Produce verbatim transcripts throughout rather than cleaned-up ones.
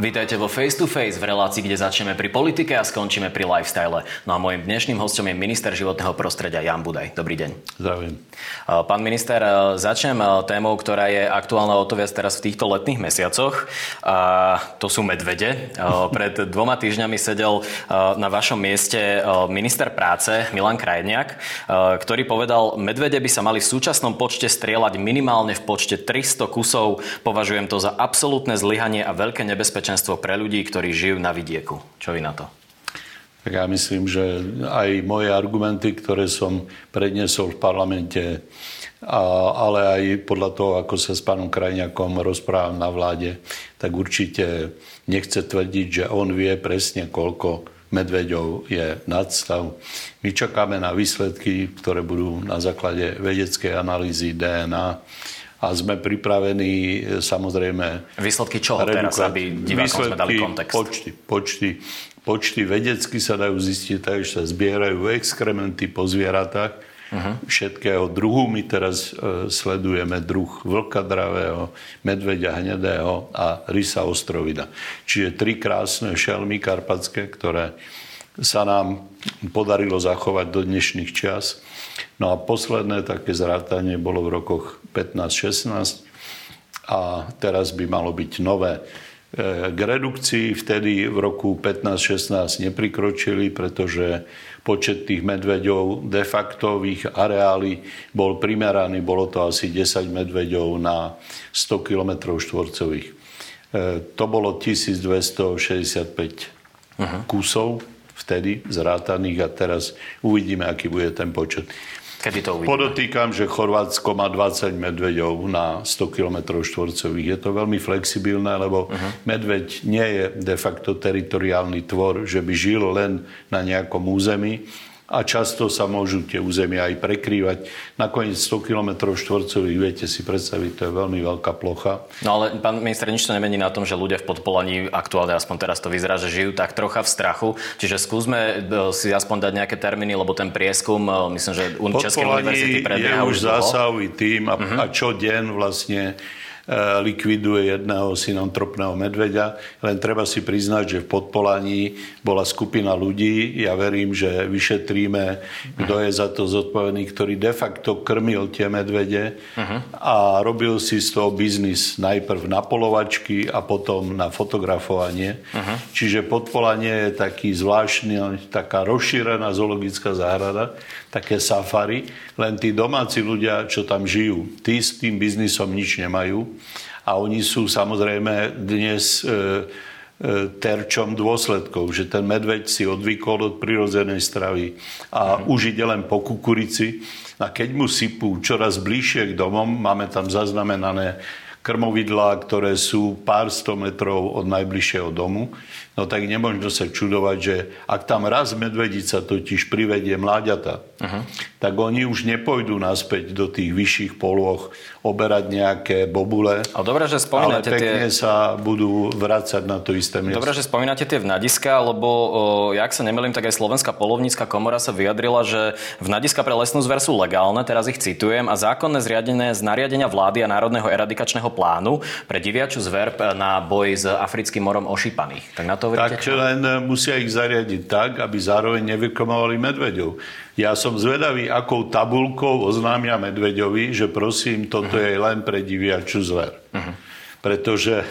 Vítajte vo Face to Face v relácii, kde začneme pri politike a skončíme pri lifestyle. No a mojím dnešným hosťom je minister životného prostredia Jan Budaj. Dobrý deň. Zdravím. Pán minister, začnem témou, ktorá je aktuálna o to viac teraz v týchto letných mesiacoch. A to sú medvede. Pred dvoma týždňami sedel na vašom mieste minister práce Milan Krajniak, ktorý povedal, medvede by sa mali v súčasnom počte strieľať minimálne v počte tristo kusov. Považujem to za absolútne zlyhanie a veľké nebezpečenstvo pre ľudí, ktorí žijú na vidieku. Čo vy na to? Tak ja myslím, že aj moje argumenty, ktoré som predniesol v parlamente, a, ale aj podľa toho, ako sa s pánom Krajniakom rozprávam na vláde, tak určite nechce tvrdiť, že on vie presne, koľko medveďov je nadstav. My čakáme na výsledky, ktoré budú na základe vedeckej analýzy dé en á. A sme pripravení, samozrejme... Výsledky čoho redukovať? Teraz, aby divákom sme dali kontext? Počty, počty, počty vedecky sa dajú zistiť, takže sa zbierajú exkrementy po zvieratách. Uh-huh. Všetkého druhu. My teraz e, sledujeme druh vlkadravého, medveďa hnedého a rysa ostrovida. Čiže tri krásne šelmy karpatské, ktoré sa nám podarilo zachovať do dnešných čas. No a posledné také zrátanie bolo v rokoch pätnásť šestnásť a teraz by malo byť nové. K redukcii vtedy v roku pätnásť šestnásť neprikročili, pretože počet tých medveďov de facto v ich areáli bol primeraný. Bolo to asi desať medveďov na sto kilometrov štvorcových. To bolo tisícdvestošesťdesiatpäť uh-huh. kusov vtedy zrátaných a teraz uvidíme, aký bude ten počet. Kedy to uvidíme? Podotýkam, že Chorvátsko má dvadsať medveďov na sto kilometrov štvorcových. Je to veľmi flexibilné, lebo uh-huh. medveď nie je de facto teritoriálny tvor, že by žil len na nejakom území a často sa môžu tie územia aj prekrývať. Nakoniec sto kilometrov štvorcových, viete si predstaviť, to je veľmi veľká plocha. No ale pán minister, nič to nemení na tom, že ľudia v Podpolaní aktuálne, aspoň teraz to vyzerá, že žijú tak trocha v strachu. Čiže skúsme si aspoň dať nejaké termíny, lebo ten prieskum, myslím, že Českej univerzity prebieha už dlho. Podpolaní je už zásahový tím a, uh-huh. a čo deň vlastne likviduje jedného synantropného medveďa. Len treba si priznať, že v Podpolaní bola skupina ľudí. Ja verím, že vyšetríme, kto je za to zodpovedný, ktorý de facto krmil tie medvede a robil si z toho biznis najprv na polovačky a potom na fotografovanie. Čiže Podpolanie je taký zvláštny, taká rozšírená zoologická záhrada, také safari. Len tí domáci ľudia, čo tam žijú, tí s tým biznisom nič nemajú. A oni sú samozrejme dnes e, e, terčom dôsledkov, že ten medveď si odvykol od prirodzenej stravy a mm. už ide len po kukurici. A keď mu sypú čoraz bližšie k domom, máme tam zaznamenané krmovidlá, ktoré sú pár sto metrov od najbližšieho domu, no tak nemožno sa čudovať, že ak tam raz medvedica totiž privedie mláďata, uh-huh. tak oni už nepôjdu naspäť do tých vyšších polôch oberať nejaké bobule, a dobre, že ale pekne tie... sa budú vrácať na to isté miesto. Dobre, že spomínate tie vnadiska, lebo o, jak sa nemelím, tak aj Slovenská polovnícka komora sa vyjadrila, že vnadiska pre lesnú zver sú legálne, teraz ich citujem, a zákonné zriadené z nariadenia vlády a národného eradikačného plánu pre diviačiu zver na boj s Africkým morom Ošipaných. Tak na to hovoríte? Tak len musia ich zariadiť tak, aby zároveň nevykomovali medveďov. Ja som zvedavý, akou tabuľkou oznámia medveďovi, že prosím, toto uh-huh. je len pre diviačiu zver. Uh-huh. Pretože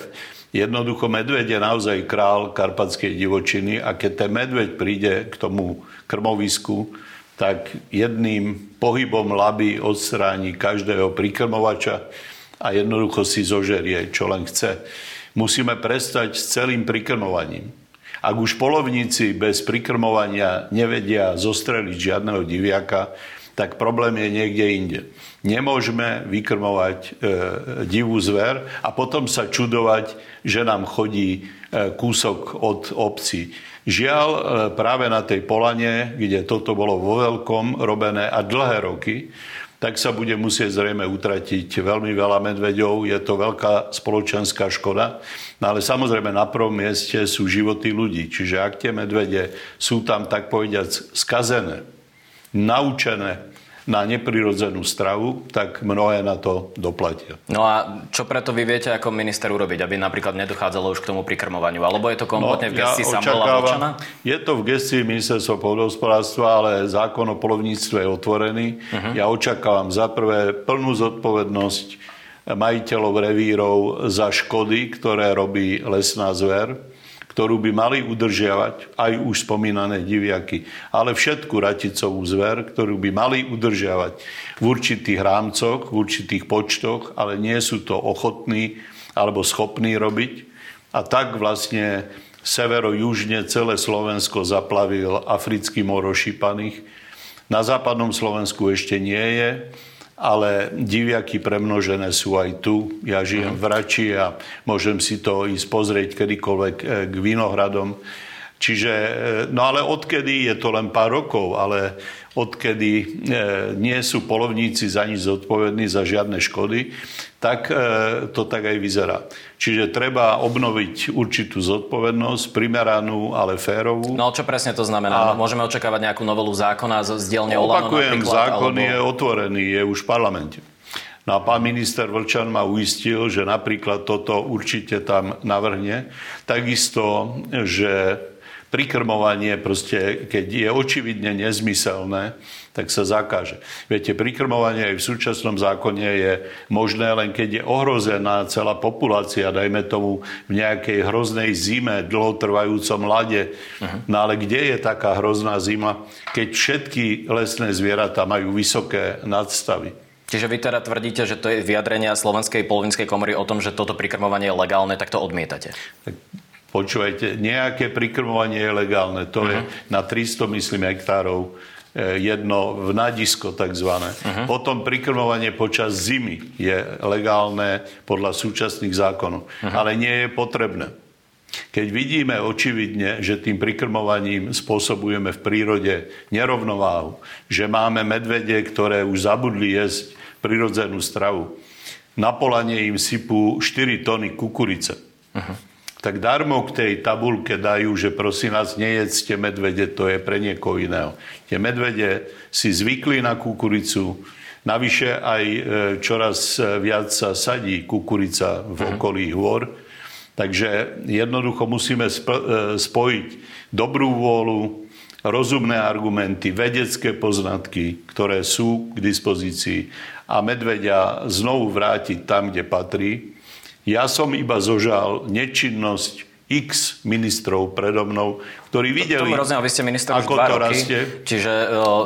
jednoducho medveď je naozaj král karpatskej divočiny a keď ten medveď príde k tomu krmovisku, tak jedným pohybom laby odstráni každého prikrmovača a jednoducho si zožerie, čo len chce. Musíme prestať s celým prikrmovaním. Ak už polovníci bez prikrmovania nevedia zostreliť žiadneho diviaka, tak problém je niekde inde. Nemôžeme vykrmovať e, divú zver a potom sa čudovať, že nám chodí e, kúsok od obcí. Žiaľ, e, práve na tej Polane, kde toto bolo vo veľkom robené a dlhé roky, tak sa bude musieť zrejme utratiť veľmi veľa medveďov. Je to veľká spoločenská škoda. No ale samozrejme na prvom mieste sú životy ľudí. Čiže ak tie medvede sú tam, tak povediať, skazené, naučené na neprirodzenú stravu, tak mnohé na to doplatia. No a čo preto vy viete ako minister urobiť, aby napríklad nedochádzalo už k tomu prikrmovaniu? Alebo je to kompletne no, v gestii ja Samuela Vlčana? Je to v gestii ministerstva poľnohospodárstva, ale zákon o poľovníctve je otvorený. Uh-huh. Ja očakávam za prvé plnú zodpovednosť majiteľov revírov za škody, ktoré robí lesná zver, ktorú by mali udržiavať aj už spomínané diviaky, ale všetku raticovú zver, ktorú by mali udržiavať v určitých rámcoch, v určitých počtoch, ale nie sú to ochotní alebo schopní robiť. A tak vlastne severo-južne celé Slovensko zaplavil Africký mor Ošipaných. Na západnom Slovensku ešte nie je, ale diviaky premnožené sú aj tu. Ja žijem v Rači a môžem si to ísť pozrieť kedykoľvek k vinohradom. Čiže, no ale odkedy, je to len pár rokov, ale odkedy e, nie sú polovníci za nič zodpovední, za žiadne škody, tak e, to tak aj vyzerá. Čiže treba obnoviť určitú zodpovednosť, primeranú, ale férovú. No čo presne to znamená? A môžeme očakávať nejakú novelu zákona z dielne Olano napríklad? Opakujem, zákon alebo... je otvorený, je už v parlamente. No a pán minister Vlčan ma uistil, že napríklad toto určite tam navrhne. Takisto, že prikrmovanie proste, keď je očividne nezmyselné, tak sa zakáže. Viete, prikrmovanie aj v súčasnom zákone je možné, len keď je ohrozená celá populácia, dajme tomu v nejakej hroznej zime, dlhotrvajúcom lade. Uh-huh. No ale kde je taká hrozná zima, keď všetky lesné zvieratá majú vysoké nadstavy? Čiže vy teda tvrdíte, že to je vyjadrenia Slovenskej polovníckej komory o tom, že toto prikrmovanie je legálne, tak to odmietate? Tak... Počúvajte, nejaké prikrmovanie je legálne. To uh-huh. je na tristo, myslím, hektárov jedno v nadisko takzvané. Uh-huh. Potom prikrmovanie počas zimy je legálne podľa súčasných zákonov. Uh-huh. Ale nie je potrebné. Keď vidíme očividne, že tým prikrmovaním spôsobujeme v prírode nerovnováhu, že máme medvede, ktoré už zabudli jesť prirodzenú stravu. Na polanie im sypú štyri tony kukurice. Uh-huh. Tak darmo k tej tabuľke dajú, že prosím vás, nejedzte medvede, to je pre niekoho iného. Tie medvede si zvykli na kukuricu, navyše aj čoraz viac sa sadí kukurica v okolí hôr, takže jednoducho musíme spojiť dobrú vôľu, rozumné argumenty, vedecké poznatky, ktoré sú k dispozícii a medveďa znovu vrátiť tam, kde patrí. Ja som iba zožal nečinnosť x ministrov predo mnou, ktorí videli, rozumiem, vy ste minister ako to roky, rastie. Čiže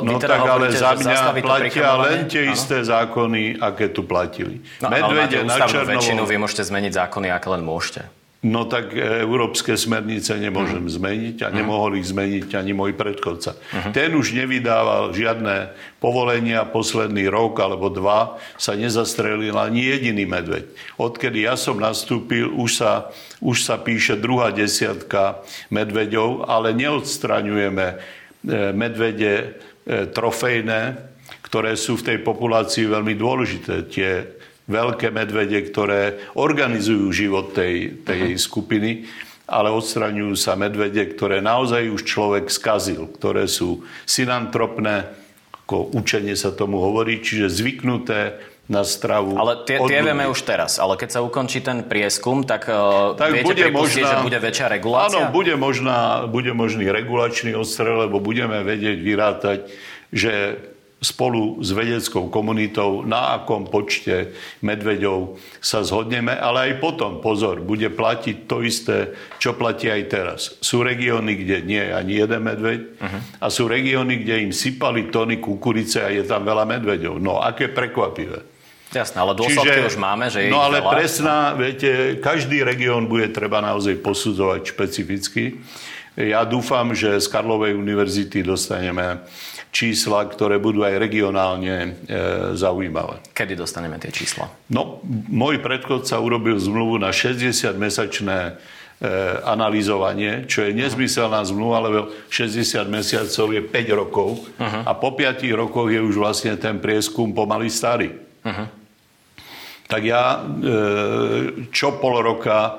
uh, no teda tak ale za mňa platia len tie isté zákony, aké tu platili. No, medvede no, na Černovom. Väčšinu vy môžete zmeniť zákony, aké len môžete. No tak európske smernice nemôžem mm. zmeniť a nemohol ich zmeniť ani môj predchodca. Mm-hmm. Ten už nevydával žiadne povolenia, posledný rok alebo dva sa nezastrelil ani jediný medveď. Odkedy ja som nastúpil, už sa, už sa píše druhá desiatka medveďov, ale neodstraňujeme medvede trofejné, ktoré sú v tej populácii veľmi dôležité, tie veľké medvede, ktoré organizujú život tej, tej skupiny, ale odstraňujú sa medvede, ktoré naozaj už človek skazil, ktoré sú synantropné, ako učenie sa tomu hovorí, čiže zvyknuté na stravu. Ale tie, tie vieme už teraz, ale keď sa ukončí ten prieskum, tak, tak viete bude pripustí, možná, že bude väčšia regulácia? Áno, bude, možná, bude možný regulačný odstrel, lebo budeme vedieť vyrátať, že spolu s vedeckou komunitou, na akom počte medveďov sa zhodneme, ale aj potom, pozor, bude platiť to isté, čo platí aj teraz. Sú regióny, kde nie je ani jeden medveď uh-huh. a sú regióny, kde im sypali tony kukurice a je tam veľa medveďov. No, aké prekvapivé. Jasné, ale dôsledky Čiže, už máme, že je No ale veľa. Presná, viete, každý región bude treba naozaj posudzovať špecificky. Ja dúfam, že z Karlovej univerzity dostaneme čísla, ktoré budú aj regionálne e, zaujímavé. Kedy dostaneme tie čísla? No, môj predchodca urobil zmluvu na šesťdesiatmesačné analyzovanie, čo je nezmyselná zmluva, lebo šesťdesiat mesiacov je päť rokov uh-huh. a po piatich rokoch je už vlastne ten prieskum pomaly starý. Uh-huh. Tak ja čo pol roka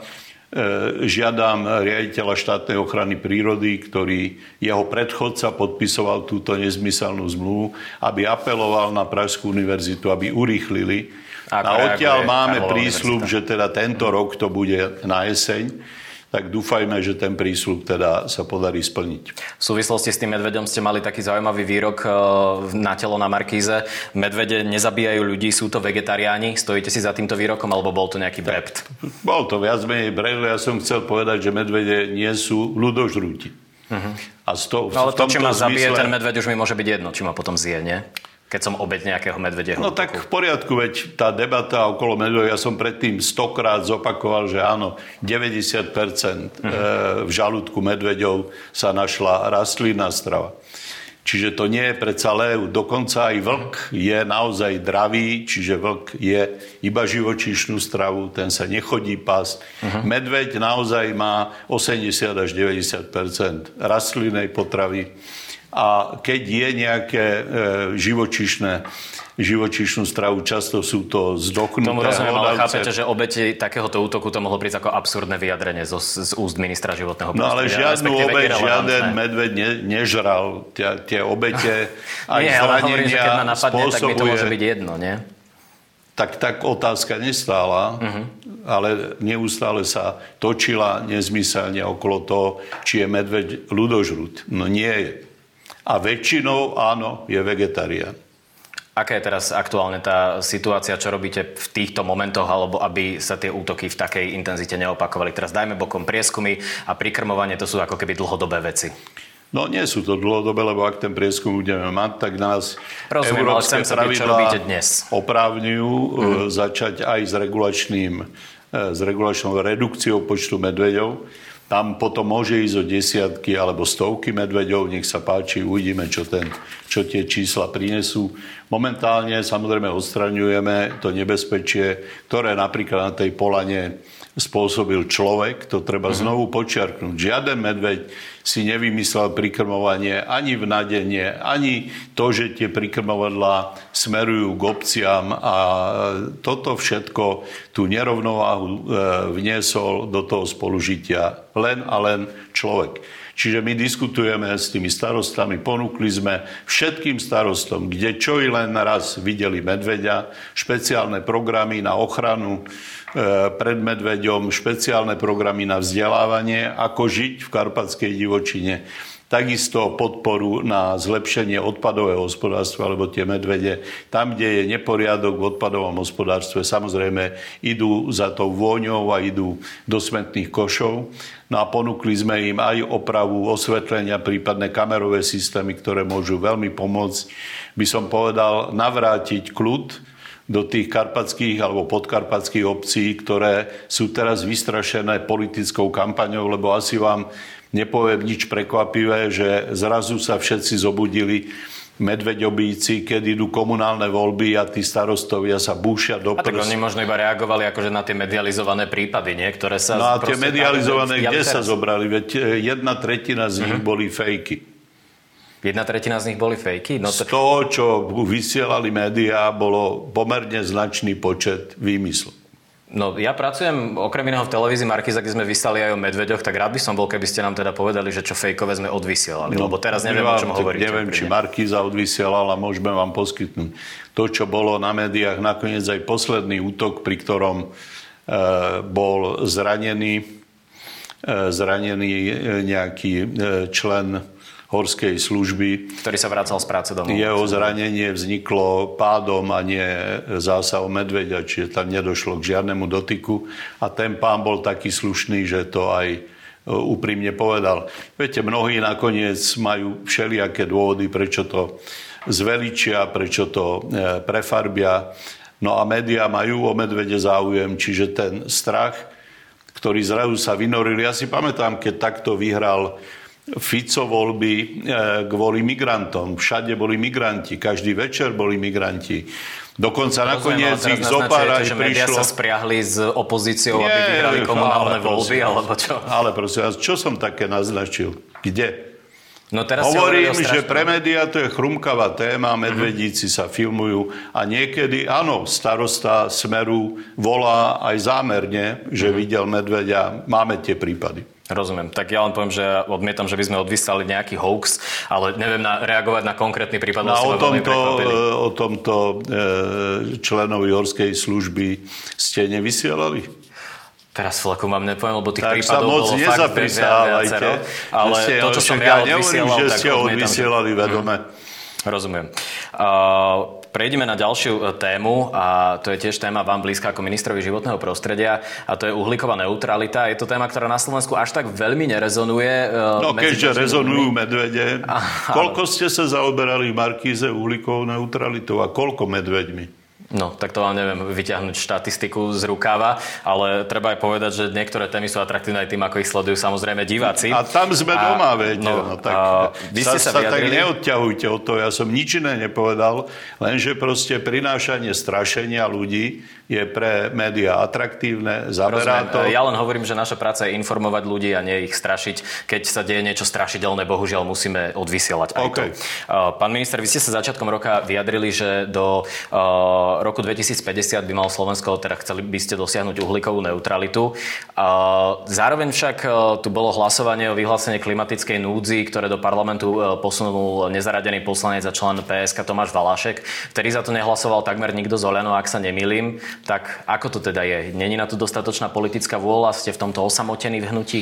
žiadam riaditeľa štátnej ochrany prírody, ktorý jeho predchodca podpisoval túto nezmyselnú zmluvu, aby apeloval na Pražskú univerzitu, aby urýchlili. A odtiaľ máme prísľub, že teda tento rok to bude na jeseň. Tak dúfajme, že ten prísľub teda sa podarí splniť. V súvislosti s tým medveďom ste mali taký zaujímavý výrok na Telo na Markíze. Medvede nezabíjajú ľudí, sú to vegetariáni. Stojíte si za týmto výrokom, alebo bol to nejaký brept? Bol to viac menej brept, ja som chcel povedať, že medvede nie sú ľudožrúti. Uh-huh. A to, no, ale to, či ma zabije zmysle... ten medveď, už mi môže byť jedno, či ma potom zje, nie? Keď som obeť nejakého medvedieho. No tak v poriadku, veď tá debata okolo medvedov, ja som predtým stokrát zopakoval, že áno, deväťdesiat percent v žalúdku medveďov sa našla rastlinná strava. Čiže to nie je predsa lev, dokonca aj vlk je naozaj dravý, čiže vlk je iba živočíšnu stravu, ten sa nechodí pásť. Uh-huh. Medveď naozaj má osemdesiat až deväťdesiat percent rastlinnej potravy. A keď je nejaké e, živočíšne, živočíšnu stravu, často sú to zdoknuté. Tomu rozumiem, ale chápete, že obete takéhoto útoku to mohlo prísť ako absurdné vyjadrenie zo, z úst ministra životného prostredia. No ale žiadnu obeť, žiaden medveď ne, nežral. Tie, tie obete aj nie, zranenia spôsobuje... Keď ma napadne, tak mi to môže byť jedno, nie? Tak, tak otázka nestála, uh-huh. ale neustále sa točila nezmyselne okolo toho, či je medveď ľudožrút. No nie je. A väčšinou, áno, je vegetarián. Aká je teraz aktuálne tá situácia, čo robíte v týchto momentoch, alebo aby sa tie útoky v takej intenzite neopakovali? Teraz dajme bokom prieskumy a prikrmovanie, to sú ako keby dlhodobé veci. No nie sú to dlhodobé, lebo ak ten prieskum budeme mať, tak nás rozumiem, európske pravidlá oprávňujú mm-hmm. začať aj s, regulačným, s regulačnou redukciou počtu medveďov. Tam potom môže ísť o desiatky alebo stovky medveďov, nech sa páči, uvidíme, čo, ten, čo tie čísla prinesú. Momentálne samozrejme odstraňujeme to nebezpečie, ktoré napríklad na tej Polane spôsobil človek, to treba mm-hmm. znovu počiarknúť. Žiaden medveď si nevymyslel prikrmovanie ani vnadenie, ani to, že tie prikrmovadlá smerujú k obciam a toto všetko, tú nerovnováhu vniesol do toho spolužitia len a len človek. Čiže my diskutujeme s tými starostami, ponúkli sme všetkým starostom, kde čo i len raz videli medveďa, špeciálne programy na ochranu pred medveďom, špeciálne programy na vzdelávanie, ako žiť v karpatskej divočine. Takisto podporu na zlepšenie odpadového hospodárstva, lebo tie medvede, tam, kde je neporiadok v odpadovom hospodárstve, samozrejme idú za tou vôňou a idú do smetných košov. No a ponúkli sme im aj opravu, osvetlenia, prípadne kamerové systémy, ktoré môžu veľmi pomôcť, by som povedal, navrátiť kľud do tých karpatských alebo podkarpatských obcí, ktoré sú teraz vystrašené politickou kampaňou, lebo asi vám nepoviem nič prekvapivé, že zrazu sa všetci zobudili medveďobíci, keď idú komunálne voľby a tí starostovia sa búšia do prst. A tak oni možno iba reagovali akože na tie medializované prípady, nie? Ktoré sa... No a tie medializované, kde sa zobrali? Veď jedna tretina z nich mm-hmm. boli fejky. Jedna tretina z nich boli fejky? No to... Z toho, čo vysielali médiá, bolo pomerne značný počet výmyslov. No ja pracujem okrem iného v televízii Markíza, kde sme vysielali aj o medveďoch, tak rád by som bol, keby ste nám teda povedali, že čo fejkové sme odvysielali, no, lebo teraz neviem, vám, o čom hovoríte. Neviem, či Markíza odvysielala, môžeme vám poskytnúť to, čo bolo na médiách. Nakoniec aj posledný útok, pri ktorom e, bol zranený, e, zranený nejaký e, člen horskej služby. Ktorý sa vracal z práce domov. Jeho zranenie vzniklo pádom a nie zásahom medveďa, čiže tam nedošlo k žiadnemu dotyku. A ten pán bol taký slušný, že to aj úprimne povedal. Viete, mnohí nakoniec majú všelijaké dôvody, prečo to zveličia, prečo to prefarbia. No a médiá majú o medvede záujem, čiže ten strach, ktorý zrazu sa vynoril. Ja si pamätám, keď takto vyhral Ficovoľby kvôli migrantom. Všade boli migranti, každý večer boli migranti. Dokonca to nakoniec ich zopár až prišlo... To, že médiá sa spriahli s opozíciou, nie, aby vyhrali komunálne voľby, alebo čo? Ale prosím vás, čo som také naznačil? Kde? No teraz hovorím, že pre médiá to je chrumkavá téma, medvedíci mm-hmm. sa filmujú a niekedy, áno, starosta Smeru volá aj zámerne, že mm-hmm. videl medveďa. Máme tie prípady. Rozumiem. Tak ja len poviem, že odmietam, že by sme odvyslali nejaký hoax, ale neviem na, reagovať na konkrétny prípad. No a o tomto, o tomto členovi horskej služby ste nevysielali? Teraz fľaku mám nepoviem, lebo tých tak prípadov bolo fakt viacero. Ale ste, to, čo som ja odvysielal, že ste ho odvysielali vedome. Hm. Rozumiem. Uh, prejdeme na ďalšiu tému a to je tiež téma vám blízka ako ministrovi životného prostredia a to je uhlíková neutralita. Je to téma, ktorá na Slovensku až tak veľmi nerezonuje. Uh, no keďže rezonujú medvede. Aha. Koľko ste sa zaoberali v Markíze uhlíkovou neutralitou a koľko medveďmi? No, tak to vám neviem vyťahnuť štatistiku z rukáva, ale treba aj povedať, že niektoré témy sú atraktívne aj tým, ako ich sledujú samozrejme diváci. A tam sme a, doma, viete. No, no, tak, a, vy ste sa, sa tak neodťahujte od toho, ja som nič iné nepovedal, lenže proste prinášanie strašenia ľudí je pre médiá atraktívne, zaberá to. Ja len hovorím, že naša práca je informovať ľudí a nie ich strašiť. Keď sa deje niečo strašidelné, bohužiaľ musíme odvysielať aj okay. to. Pán minister, vy ste sa začiatkom roka vyjadrili, že do roku dvetisícpäťdesiat by malo Slovensko, teda chceli by ste dosiahnuť uhlíkovú neutralitu. Zároveň však tu bolo hlasovanie o vyhlásení klimatickej núdzi, ktoré do parlamentu posunul nezaradený poslanec a člen pé es ká Tomáš Valašek, ktorý za to nehlasoval takmer nikto z Olano, ak sa nemýlim. Tak ako to teda je? Není na to dostatočná politická vôľa? Ste v tomto osamotení v hnutí?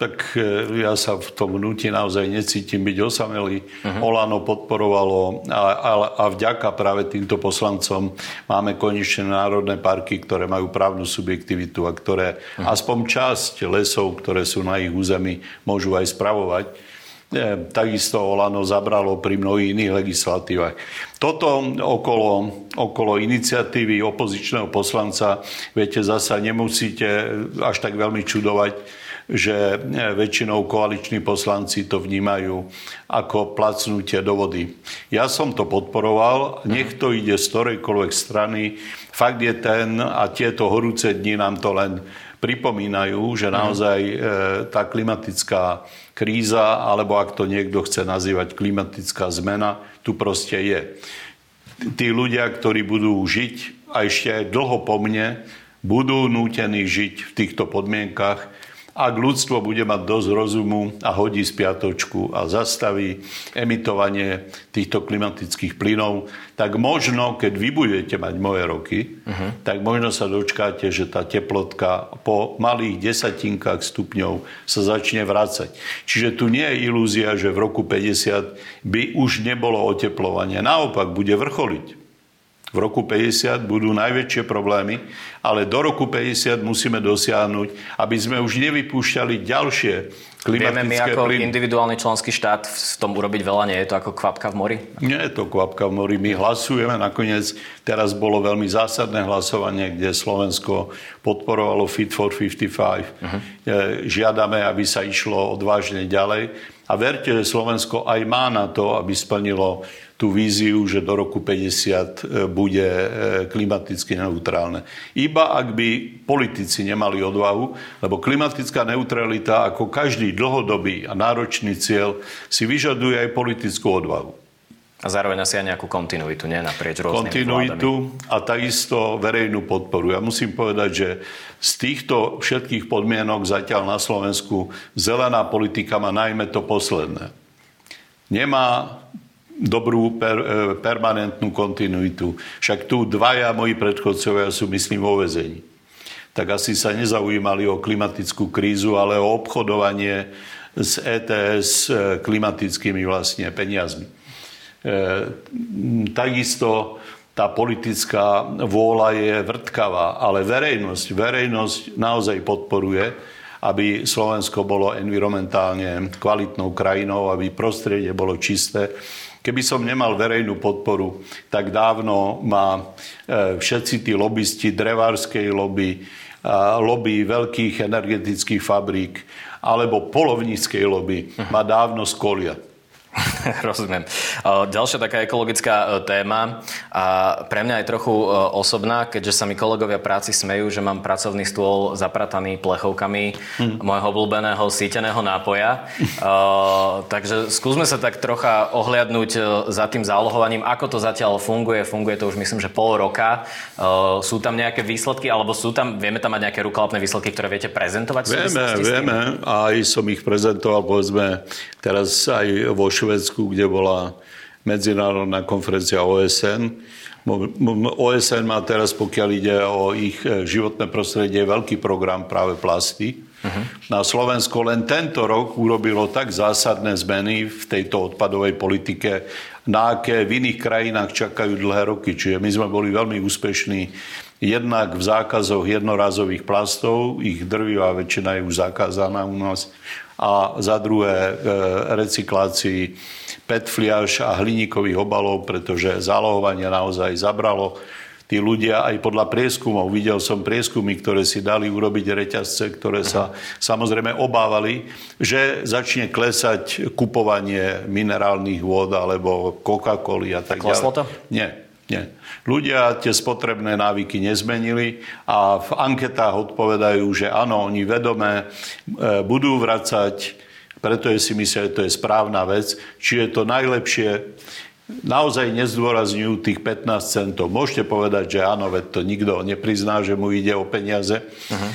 Tak ja sa v tom hnutí naozaj necítim byť osamelý. Uh-huh. Olano podporovalo a, a, a vďaka práve týmto poslancom máme konečne národné parky, ktoré majú právnu subjektivitu a ktoré uh-huh. aspoň časť lesov, ktoré sú na ich území, môžu aj spravovať. E, takisto Olano zabralo pri mnohých iných legislatívach. Toto okolo, okolo iniciatívy opozičného poslanca, viete, zasa nemusíte až tak veľmi čudovať, že väčšinou koaliční poslanci to vnímajú ako placnutie do vody. Ja som to podporoval, nech to ide z ktorejkoľvek strany. Fakt je ten, a tieto horúce dni nám to len pripomínajú, že naozaj tá klimatická kríza, alebo ak to niekto chce nazývať klimatická zmena, tu proste je. Tí ľudia, ktorí budú žiť, a ešte aj dlho po mne, budú nútení žiť v týchto podmienkach. Ak ľudstvo bude mať dosť rozumu a hodí spiatočku a zastaví emitovanie týchto klimatických plynov, tak možno, keď vy budete mať moje roky, uh-huh. tak možno sa dočkáte, že tá teplotka po malých desatinkách stupňov sa začne vrácať. Čiže tu nie je ilúzia, že v roku päťdesiat by už nebolo oteplovanie. Naopak, bude vrcholiť. V roku päťdesiat budú najväčšie problémy, ale do roku päťdesiat musíme dosiahnuť, aby sme už nevypúšťali ďalšie klimatické plyny. Vieme my ako plyn. Individuálny členský štát v tom urobiť veľa? Nie je to ako kvapka v mori? Nie je to kvapka v mori. My hlasujeme. Nakoniec teraz bolo veľmi zásadné hlasovanie, kde Slovensko podporovalo Fit for päťdesiatpäť. Uh-huh. Žiadame, aby sa išlo odvážne ďalej. A verte, že Slovensko aj má na to, aby splnilo tú víziu, že do roku päťdesiat bude klimaticky neutrálne. Iba ak by politici nemali odvahu, lebo klimatická neutralita, ako každý dlhodobý a náročný cieľ, si vyžaduje aj politickú odvahu. A zároveň asi aj nejakú kontinuitu, nie? Naprieč rôznymi kontinuitu vládami. A takisto verejnú podporu. Ja musím povedať, že z týchto všetkých podmienok zatiaľ na Slovensku zelená politika má najmä to posledné. Nemá dobrú per, permanentnú kontinuitu. Však tu dvaja moji predchodcovia sú, myslím, vo väzení. Tak asi sa nezaujímali o klimatickú krízu, ale o obchodovanie s é té es klimatickými vlastne peniazmi. E, takisto tá politická vôľa je vrtkavá, ale verejnosť, verejnosť naozaj podporuje, aby Slovensko bolo environmentálne kvalitnou krajinou, aby prostredie bolo čisté. Keby som nemal verejnú podporu, tak dávno ma všetci tí lobisti drevárskej lobby, lobby veľkých energetických fabrík alebo polovníckej lobby ma dávno skolia. Rozumiem. Ďalšia taká ekologická téma a pre mňa je trochu osobná, keďže sa mi kolegovia práci smejú, že mám pracovný stôl zaprataný plechovkami mm. môjho obľúbeného síteného nápoja. Takže skúsme sa tak trocha ohliadnúť za tým zálohovaním, ako to zatiaľ funguje. Funguje to už myslím, že pol roka. Sú tam nejaké výsledky, alebo sú tam, vieme tam mať nejaké rukolapné výsledky, ktoré viete prezentovať? Vieme, vieme. Aj som ich prezentoval, povedzme, teraz aj vo Švédsku, kde bola medzinárodná konferencia O S N. O S N má teraz, pokiaľ ide o ich životné prostredie, veľký program práve plasty. Uh-huh. Na Slovensku len tento rok urobilo tak zásadné zmeny v tejto odpadovej politike, na aké v iných krajinách čakajú dlhé roky. Čiže my sme boli veľmi úspešní jednak v zákazoch jednorázových plastov, ich drvivá väčšina je už zakázaná u nás, a za druhé recyklácii pé é té fliaš a hliníkových obalov, pretože zálohovanie naozaj zabralo. Tí ľudia aj podľa prieskumov, videl som prieskumy, ktoré si dali urobiť reťazce, ktoré sa samozrejme obávali, že začne klesať kupovanie minerálnych vôd alebo Coca-Coly a tak, tak ďalej. Kleslo to? Nie. Nie. Ľudia tie spotrebné návyky nezmenili a v anketách odpovedajú, že áno, oni vedomé budú vracať, preto si myslia, že to je správna vec, či je to najlepšie. Naozaj nezdôrazňujú tých pätnásť centov. Môžete povedať, že áno, veď to nikto neprizná, že mu ide o peniaze. Uh-huh.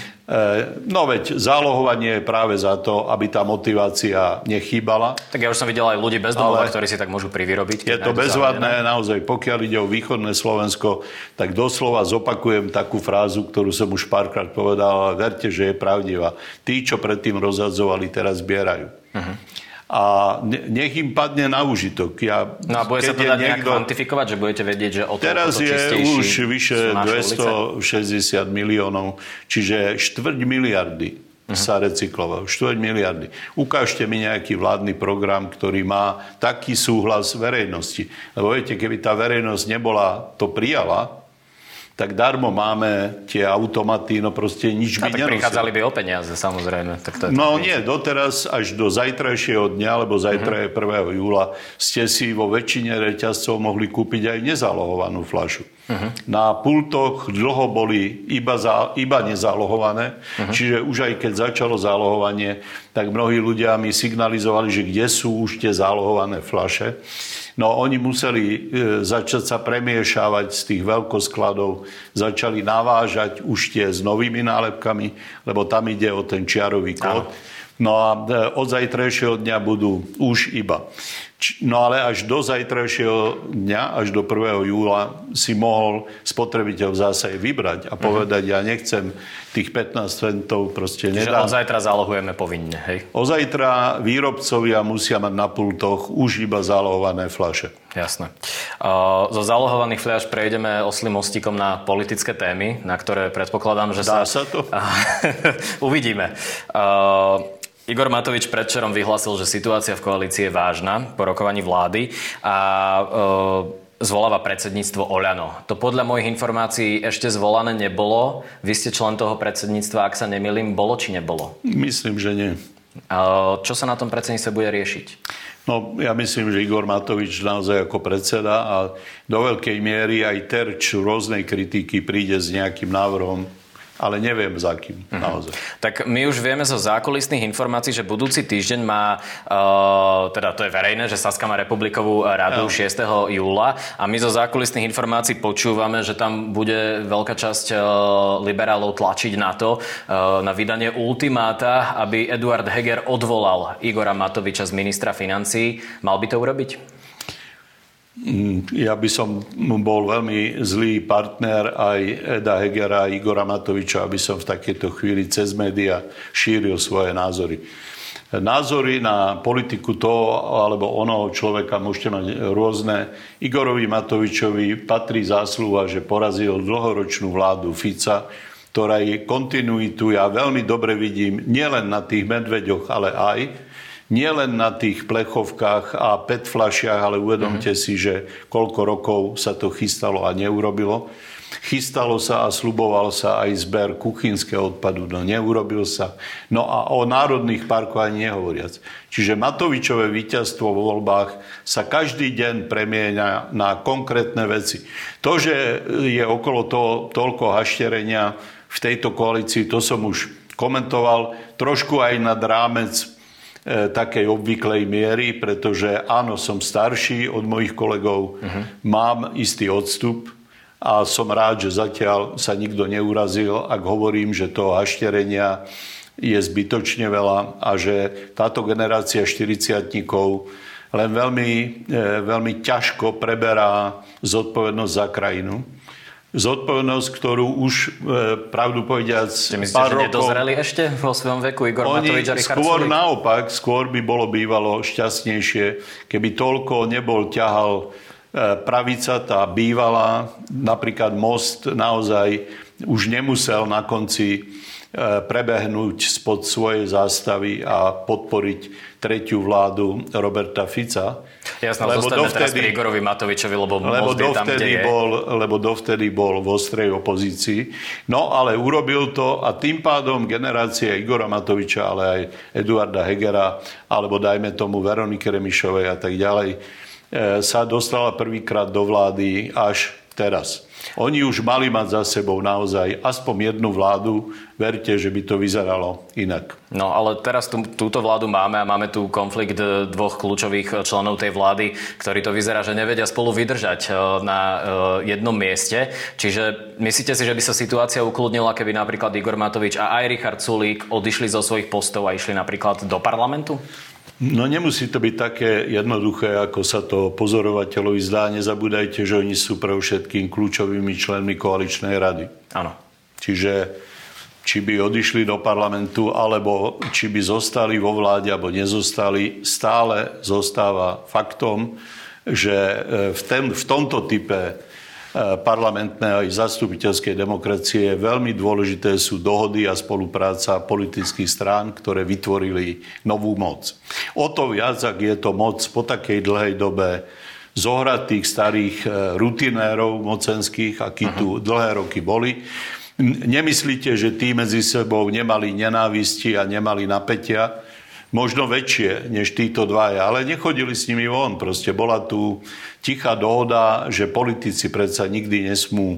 No veď zálohovanie je práve za to, aby tá motivácia nechýbala. Tak ja už som videl aj ľudí bez domova, ktorí si tak môžu privyrobiť. Je to bezvadné, naozaj. Pokiaľ ide o východné Slovensko, tak doslova zopakujem takú frázu, ktorú som už párkrát povedal, ale verte, že je pravdivá. Tí, čo predtým rozhadzovali, teraz zbierajú. Uh-huh. A nech im padne na užitok. Ja, no a bude sa to dať niekto... nejak kvantifikovať, že budete vedieť, že o to teraz je už vyše dvestošesťdesiat miliónov, čiže štvrť miliardy uh-huh. sa recyklovalo. štvrť miliardy. Ukážte mi nejaký vládny program, ktorý má taký súhlas verejnosti. Lebo viete, keby tá verejnosť nebola to prijala, tak darmo máme tie automaty, no proste nič by nenosili. A tak prichádzali by o peniaze, samozrejme. Tak to je no nie, doteraz až do zajtrajšieho dňa, lebo zajtra mm-hmm. je prvého júla, ste si vo väčšine reťazcov mohli kúpiť aj nezalohovanú fľašu. Mm-hmm. Na pultoch dlho boli iba, za, iba nezalohované, mm-hmm. čiže už aj keď začalo zálohovanie, tak mnohí ľudia mi signalizovali, že kde sú už tie zálohované fľaše. No oni museli e, začať sa premiešavať z tých veľkoskladov, začali navážať už tie s novými nálepkami, lebo tam ide o ten čiarový kód. No a e, od zajtrajšieho dňa budú už iba. Č- no ale až do zajtrajšieho dňa, až do prvého júla si mohol spotrebiteľ v zásade vybrať a povedať, mm-hmm. ja nechcem tých pätnásť centov proste nedám. Čiže od zajtra zálohujeme povinne, hej? Od zajtra výrobcovia musia mať na pultoch už iba zálohované fľaše. Jasné. Uh, zo zálohovaných fľaš prejdeme oslým mostíkom na politické témy, na ktoré predpokladám, že Dá sa... Dá sa to? Uvidíme. Uh, Igor Matovič predvčerom vyhlásil, že situácia v koalícii je vážna po rokovaní vlády a... Uh, zvoláva predsedníctvo Olano. To podľa mojich informácií ešte zvolané nebolo. Vy ste člen toho predsedníctva, ak sa nemýlim, bolo či nebolo? Myslím, že nie. A čo sa na tom predsedníctve bude riešiť? No, ja myslím, že Igor Matovič naozaj ako predseda a do veľkej miery aj terč rôznej kritiky príde s nejakým návrhom, ale neviem za kým, uh-huh. naozaj. Tak my už vieme zo zákulisných informácií, že budúci týždeň má, uh, teda to je verejné, že Saská má republikovú radu ja. šiesteho júla a my zo zákulisných informácií počúvame, že tam bude veľká časť uh, liberálov tlačiť na to, uh, na vydanie ultimáta, aby Eduard Heger odvolal Igora Matoviča z ministra financií. Mal by to urobiť? Ja by som bol veľmi zlý partner aj Eda Hegera a Igora Matoviča, aby som v takejto chvíli cez médiá šíril svoje názory. Názory na politiku toho alebo onoho človeka môžete mať rôzne. Igorovi Matovičovi patrí zásluha, že porazil dlhoročnú vládu Fica, ktorá jej kontinuitu ja veľmi dobre vidím nielen na tých medveďoch, ale aj nielen na tých plechovkách a petflašiach, ale uvedomte mm-hmm. si, že koľko rokov sa to chystalo a neurobilo. Chystalo sa a sľuboval sa aj zber kuchynského odpadu, no neurobil sa. No a o národných parkoch ani nehovoriac. Čiže Matovičové víťazstvo vo voľbách sa každý deň premieňa na konkrétne veci. To, že je okolo toho toľko hašterenia v tejto koalícii, to som už komentoval trošku aj nad rámec e, takej obvyklej miery, pretože áno, som starší od mojich kolegov, uh-huh. mám istý odstup a som rád, že zatiaľ sa nikto neurazil, ak hovorím, že toho hašterenia je zbytočne veľa a že táto generácia štyridsiatnikov len veľmi, e, veľmi ťažko preberá zodpovednosť za krajinu. Zodpovednosť, ktorú už, e, pravdu povediac, pár myslíš, rokov... Myslíte, že nedozreli ešte vo svojom veku Igor Matovič a Richard Sulík? Skôr naopak, skôr by bolo bývalo šťastnejšie, keby toľko nebol ťahal e, pravica, tá bývalá, napríklad Most naozaj už nemusel na konci e, prebehnúť spod svojej zástavy a podporiť tretiu vládu Roberta Fica. Jasné, lebo zostaneme dovtedy, teraz pri Igorovi Matovičovi, lebo, lebo, dovtedy tam, bol, lebo dovtedy bol v ostrej opozícii. No ale urobil to a tým pádom generácia Igora Matoviča, ale aj Eduarda Hegera, alebo dajme tomu Veroniky Remišovej a tak ďalej, sa dostala prvýkrát do vlády až teraz. Oni už mali mať za sebou naozaj aspoň jednu vládu. Verte, že by to vyzeralo inak. No ale teraz tú, túto vládu máme a máme tu konflikt dvoch kľúčových členov tej vlády, ktorí to vyzerá, že nevedia spolu vydržať na jednom mieste. Čiže myslíte si, že by sa situácia ukludnila, keby napríklad Igor Matovič a aj Richard Sulík odišli zo svojich postov a išli napríklad do parlamentu? No nemusí to byť také jednoduché, ako sa to pozorovateľovi zdá. Nezabúdajte, že oni sú pre všetkým kľúčovými členmi koaličnej rady. Áno. Čiže či by odišli do parlamentu, alebo či by zostali vo vláde, alebo nezostali, stále zostáva faktom, že v, ten, v tomto type parlamentnej aj zastupiteľskej demokracie veľmi dôležité sú dohody a spolupráca politických strán, ktoré vytvorili novú moc. O to viac, ak je to moc po takej dlhej dobe zohratých starých rutinérov mocenských, akí tu dlhé roky boli. Nemyslíte, že tí medzi sebou nemali nenávisti a nemali napätia? Možno väčšie než títo dvaja, ale nechodili s nimi von. Proste bola tu tichá dohoda, že politici predsa nikdy nesmú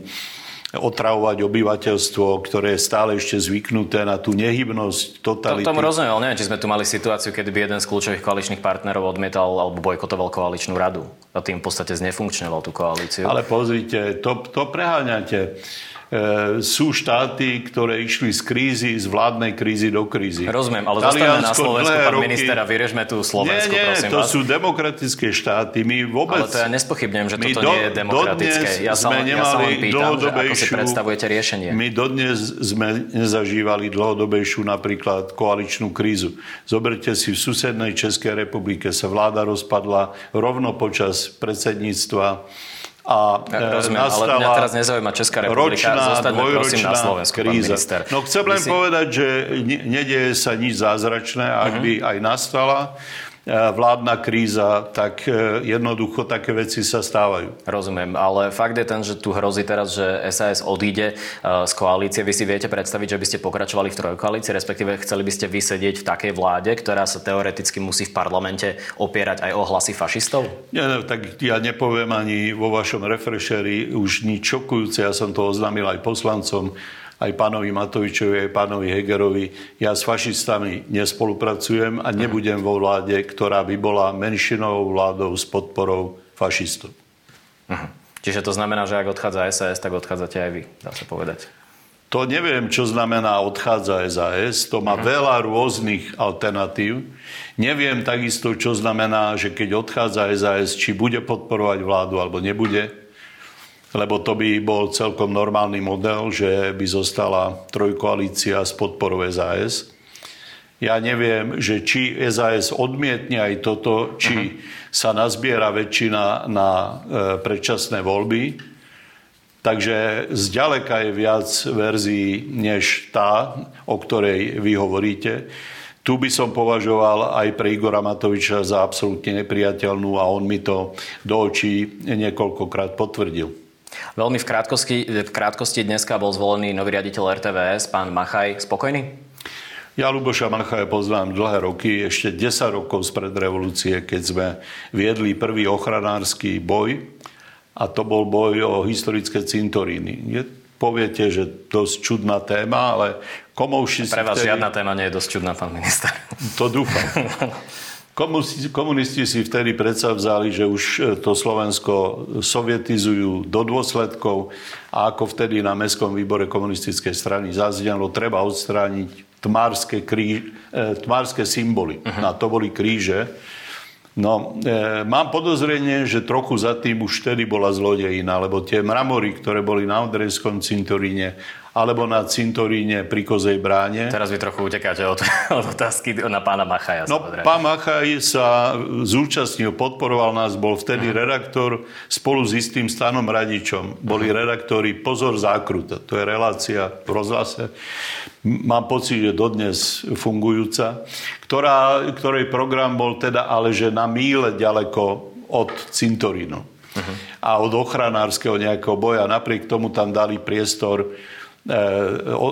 otravovať obyvateľstvo, ktoré je stále ešte zvyknuté na tú nehybnosť totality. To, tomu rozumiem, ale neviem, či sme tu mali situáciu, kedy by jeden z kľúčových koaličných partnerov odmietal alebo bojkotoval koaličnú radu. A tým v podstate znefunkčnilo tú koalíciu. Ale pozrite, to, to preháňate. E, sú štáty, ktoré išli z krízy, z vládnej krízy do krízy. Rozumiem, ale zostaneme na Slovensku, pán minister, a vyriešme tu Slovensko, nie, nie, prosím to vás. To sú demokratické štáty. My vôbec... Ale to ja nespochybňujem, že toto do, nie je demokratické. Ja sa, len, ja sa len pýtam, že ako si predstavujete riešenie. My dodnes sme nezažívali dlhodobejšiu napríklad koaličnú krízu. Zoberte si, v susednej Českej republike sa vláda rozpadla rovno počas predsedníctva a ja, rozumiem, nastala ale teraz nezaujíma Česká republika, zostaňme prosím na Slovensku, pán minister. No chcem len si... povedať, že nedieje sa nič zázračné, ak uh-huh. by aj nastala vládna kríza, tak jednoducho také veci sa stávajú. Rozumiem, ale fakt je ten, že tu hrozí teraz, že es a es odíde z koalície. Vy si viete predstaviť, že by ste pokračovali v trojkoalícii, respektíve chceli by ste vysedieť v takej vláde, ktorá sa teoreticky musí v parlamente opierať aj o hlasy fašistov? Ja, ne, tak ja nepoviem ani vo vašom refresheri už nič šokujúce. Ja som to oznámil aj poslancom, aj pánovi Matovičovi, aj pánovi Hegerovi. Ja s fašistami nespolupracujem a nebudem vo vláde, ktorá by bola menšinovou vládou s podporou fašistov. Uh-huh. Čiže to znamená, že ak odchádza es a es, tak odchádzate aj vy, dá sa povedať. To neviem, čo znamená odchádza es a es. To má uh-huh. veľa rôznych alternatív. Neviem takisto, čo znamená, že keď odchádza es a es, či bude podporovať vládu, alebo nebude. Lebo to by bol celkom normálny model, že by zostala trojkoalícia s podporou es a es. Ja neviem, že či es a es odmietne aj toto, či uh-huh. sa nazbiera väčšina na predčasné voľby. Takže zďaleka je viac verzií než tá, o ktorej vy hovoríte. Tu by som považoval aj pre Igora Matoviča za absolútne nepriateľnú a on mi to do očí niekoľkokrát potvrdil. Veľmi v krátkosti, v krátkosti dneska bol zvolený nový riaditeľ er té vé es, pán Machaj. Spokojný? Ja Luboša Machaja poznám dlhé roky, ešte desať rokov spred revolúcie, keď sme viedli prvý ochranársky boj a to bol boj o historické cintoríny. Je, poviete, že dosť čudná téma, ale komovši... Pre vás vtedy... žiadna téma nie je dosť čudná, pán minister. To dúfam. Komunisti si vtedy predsa vzali, že už to Slovensko sovietizujú do dôsledkov a ako vtedy na Mestskom výbore komunistickej strany zaznelo, treba odstrániť tmárske, kríž, tmárske symboly. Uh-huh. A to boli kríže. No, e, mám podozrenie, že trochu za tým už vtedy bola zlodejina, lebo tie mramory, ktoré boli na Ondrejskom cintoríne, alebo na cintoríne pri Kozej bráne. Teraz vy trochu utekáte od, od otázky na pána Machaja. No, pán Machaj sa zúčastnil, podporoval nás, bol vtedy uh-huh. redaktor spolu s istým Stanom Rajičom. Boli uh-huh. redaktori Pozor zákruta, to je relácia v rozhlase. Mám pocit, že dodnes fungujúca, ktorá, ktorej program bol teda ale že na míle ďaleko od cintorínu uh-huh. a od ochranárskeho nejakého boja. Napriek tomu tam dali priestor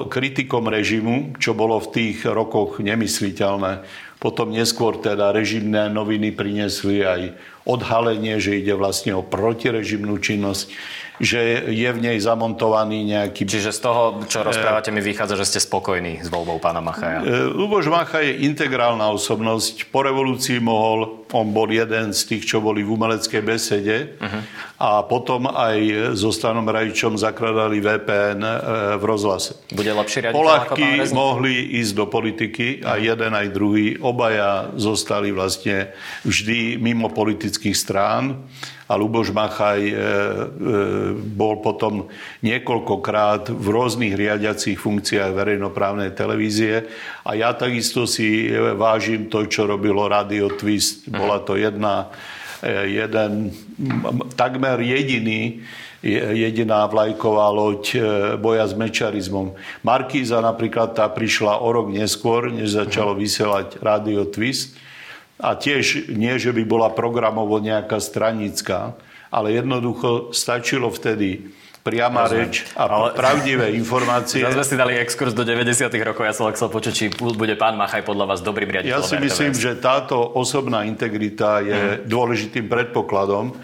kritikom režimu, čo bolo v tých rokoch nemysliteľné. Potom neskôr teda režimné noviny priniesli aj odhalenie, že ide vlastne o protirežimnú činnosť, že je v nej zamontovaný nejaký... Čiže z toho, čo rozprávate, mi vychádza, že ste spokojní s voľbou pána Machaja. Luboš Machaj je integrálna osobnosť. Po revolúcii mohol, on bol jeden z tých, čo boli v Umeleckej besede uh-huh. a potom aj so Stanom Rajičom zakladali vé pé en v rozhlase. Bude lepší riaditeľ ako pán Rezník? Poľahky mohli ísť do politiky a uh-huh. jeden aj druhý. Obaja zostali vlastne vždy mimo politických strán. A Luboš Machaj e, e, bol potom niekoľkokrát v rôznych riadiacich funkciách verejnoprávnej televízie. A ja takisto si vážim to, čo robilo rádio Twist. Bola to jedna, e, jeden, takmer jediný, jediná vlajková loď boja s mečiarizmom. Markíza napríklad tá prišla o rok neskôr, než začalo vysielať rádio Twist. A tiež nie, že by bola programovo nejaká stranická, ale jednoducho stačilo vtedy priama Rozumiem. Reč a ale... pravdivé informácie. Zas sme si dali exkurs do deväťdesiatych rokov. Ja som chcel počuť, či bude pán Machaj podľa vás dobrým riaditeľom. Ja si myslím, že táto osobná integrita je mm. dôležitým predpokladom.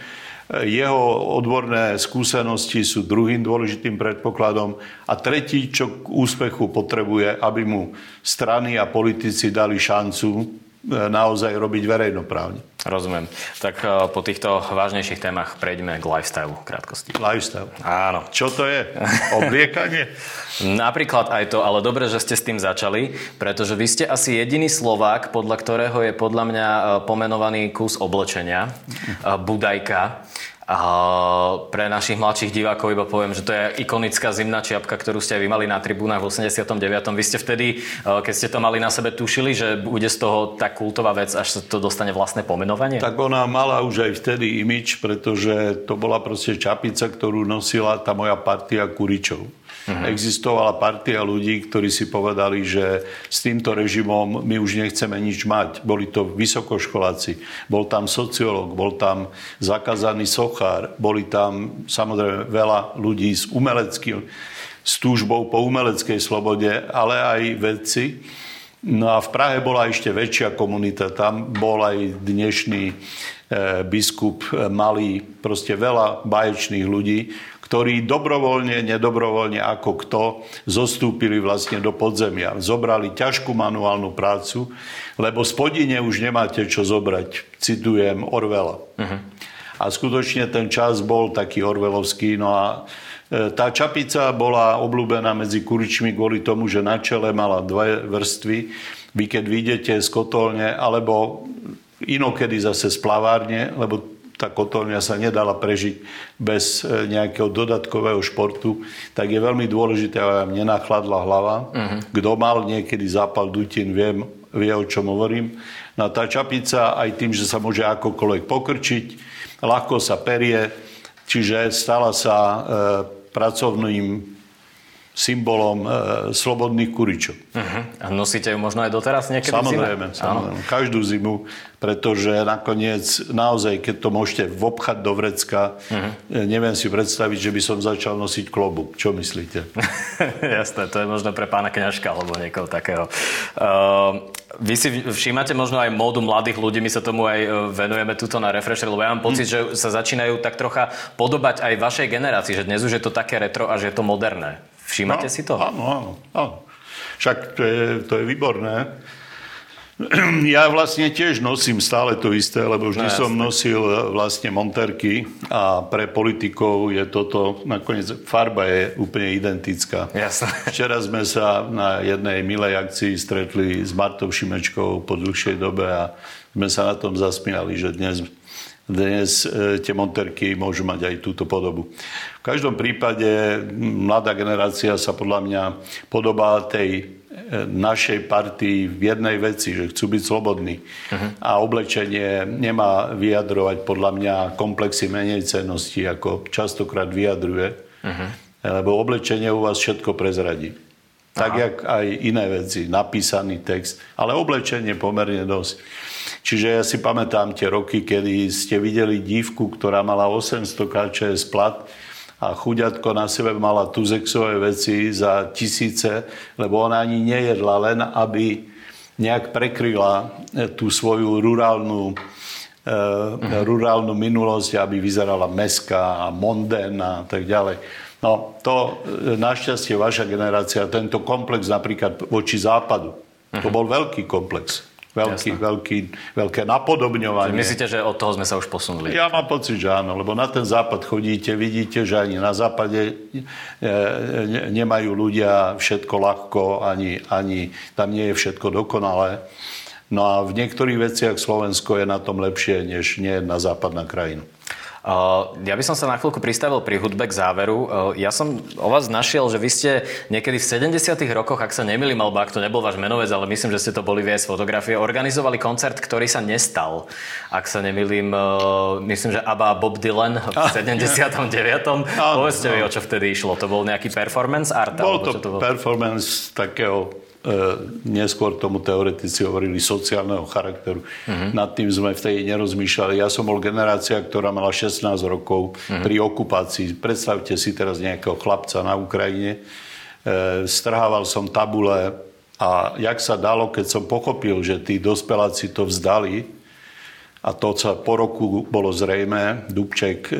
Jeho odborné skúsenosti sú druhým dôležitým predpokladom a tretí, čo k úspechu potrebuje, aby mu strany a politici dali šancu naozaj robiť verejnoprávne. Rozumiem. Tak po týchto vážnejších témach prejdeme k lifestyle v krátkosti. Lifestyle. Áno. Čo to je? Obliekanie? Napríklad aj to, ale dobre, že ste s tým začali, pretože vy ste asi jediný Slovák, podľa ktorého je podľa mňa pomenovaný kus oblečenia, budajka. A pre našich mladších divákov iba poviem, že to je ikonická zimná čiapka, ktorú ste aj vy mali na tribúnach v osemdesiatom deviatom Vy ste vtedy, keď ste to mali na sebe, tušili, že bude z toho tak kultová vec, až sa to dostane vlastné pomenovanie? Tak ona mala už aj vtedy imič, pretože to bola proste čapica, ktorú nosila tá moja partia kuričov. Uh-huh. Existovala partia ľudí, ktorí si povedali, že s týmto režimom my už nechceme nič mať. Boli to vysokoškoláci, bol tam sociológ, bol tam zakázaný sochár, boli tam samozrejme veľa ľudí s umeleckým, s túžbou po umeleckej slobode, ale aj vedci. No a v Prahe bola ešte väčšia komunita, tam bol aj dnešný biskup Malý, proste veľa báječných ľudí, ktorí dobrovoľne, nedobrovoľne, ako kto, zostúpili vlastne do podzemia. Zobrali ťažkú manuálnu prácu, lebo spodine už nemáte čo zobrať. Citujem Orwella. Uh-huh. A skutočne ten čas bol taký orwellovský. No a tá čapica bola obľúbená medzi kuričmi kvôli tomu, že na čele mala dve vrstvy. Vy keď vyjdete z kotolne, alebo inokedy zase z plavárne, lebo tá kotolňa sa nedala prežiť bez nejakého dodatkového športu, tak je veľmi dôležité, aby vám nenachladla hlava. Uh-huh. Kto mal niekedy zápal dutín, viem, vie, o čom hovorím. No tá čapica aj tým, že sa môže akokoľvek pokrčiť, ľahko sa perie, čiže stala sa e, pracovným symbolom e, slobodných kuričov. Uh-huh. A nosíte ju možno aj doteraz niekedy v zime? Samozrejme, samozrejme. Každú zimu, pretože nakoniec naozaj, keď to môžete vopchať do vrecka, uh-huh. e, neviem si predstaviť, že by som začal nosiť klobúk. Čo myslíte? Jasné, to je možno pre pána Kňažka alebo niekoho takého. Uh, vy si všímate možno aj módu mladých ľudí, my sa tomu aj venujeme tuto na Refresher, lebo ja mám pocit, hmm. že sa začínajú tak trocha podobať aj vašej generácii, že dnes už je to také retro a že je to moderné. Všímate no, si to? Áno, áno, áno. Však to je, to je výborné. Ja vlastne tiež nosím stále to isté, lebo vždy no, som nosil vlastne monterky a pre politikov je toto, nakoniec farba je úplne identická. Jasne. Včera sme sa na jednej milej akcii stretli s Martou Šimečkovou po dlhšej dobe a sme sa na tom zasmiali, že dnes... Dnes tie monterky môžu mať aj túto podobu. V každom prípade mladá generácia sa podľa mňa podobá tej našej partii v jednej veci, že chcú byť slobodní. Uh-huh. A oblečenie nemá vyjadrovať podľa mňa komplexy menejcennosti, ako častokrát vyjadruje. Uh-huh. Lebo oblečenie u vás všetko prezradí. Aha. Tak, jak aj iné veci. Napísaný text, ale oblečenie pomerne dosť. Čiže ja si pamätám tie roky, kedy ste videli dívku, ktorá mala osemsto kilogramov plat a chuďatko na sebe mala tuzexové veci za tisíce, lebo ona ani nejedla, len aby nejak prekryla tú svoju rurálnu, e, rurálnu minulosť, aby vyzerala meská a mondéna a tak ďalej. No to našťastie vaša generácia, tento komplex napríklad voči západu, to bol veľký komplex. Veľký, veľký, veľké napodobňovanie. Myslíte, že od toho sme sa už posunuli? Ja mám pocit, že áno, lebo na ten západ chodíte, vidíte, že ani na západe nemajú ľudia všetko ľahko, ani, ani tam nie je všetko dokonalé. No a v niektorých veciach Slovensko je na tom lepšie, než nie jedna západná krajina. Ja by som sa na chvíľku pristavil pri hudbe k záveru. Ja som o vás našiel, že vy ste niekedy v sedemdesiatych rokoch, ak sa nemýlim, alebo ak to nebol váš menovec, ale myslím, že ste to boli vy aj z fotografie, organizovali koncert, ktorý sa nestal. Ak sa nemýlim, myslím, že ABBA Bob Dylan v sedemdesiatom deviatom Povedzte mi, o čo vtedy išlo. To bol nejaký performance art? Bol to, to bol? performance takého, neskôr tomu teoretici hovorili sociálneho charakteru. Uh-huh. Nad tým sme vtedy nerozmýšľali. Ja som bol generácia, ktorá mala šestnásť rokov uh-huh. pri okupácii. Predstavte si teraz nejakého chlapca na Ukrajine. E, strhával som tabule a jak sa dalo, keď som pochopil, že tí dospeláci to vzdali a to, co po roku bolo zrejme, Dubček e,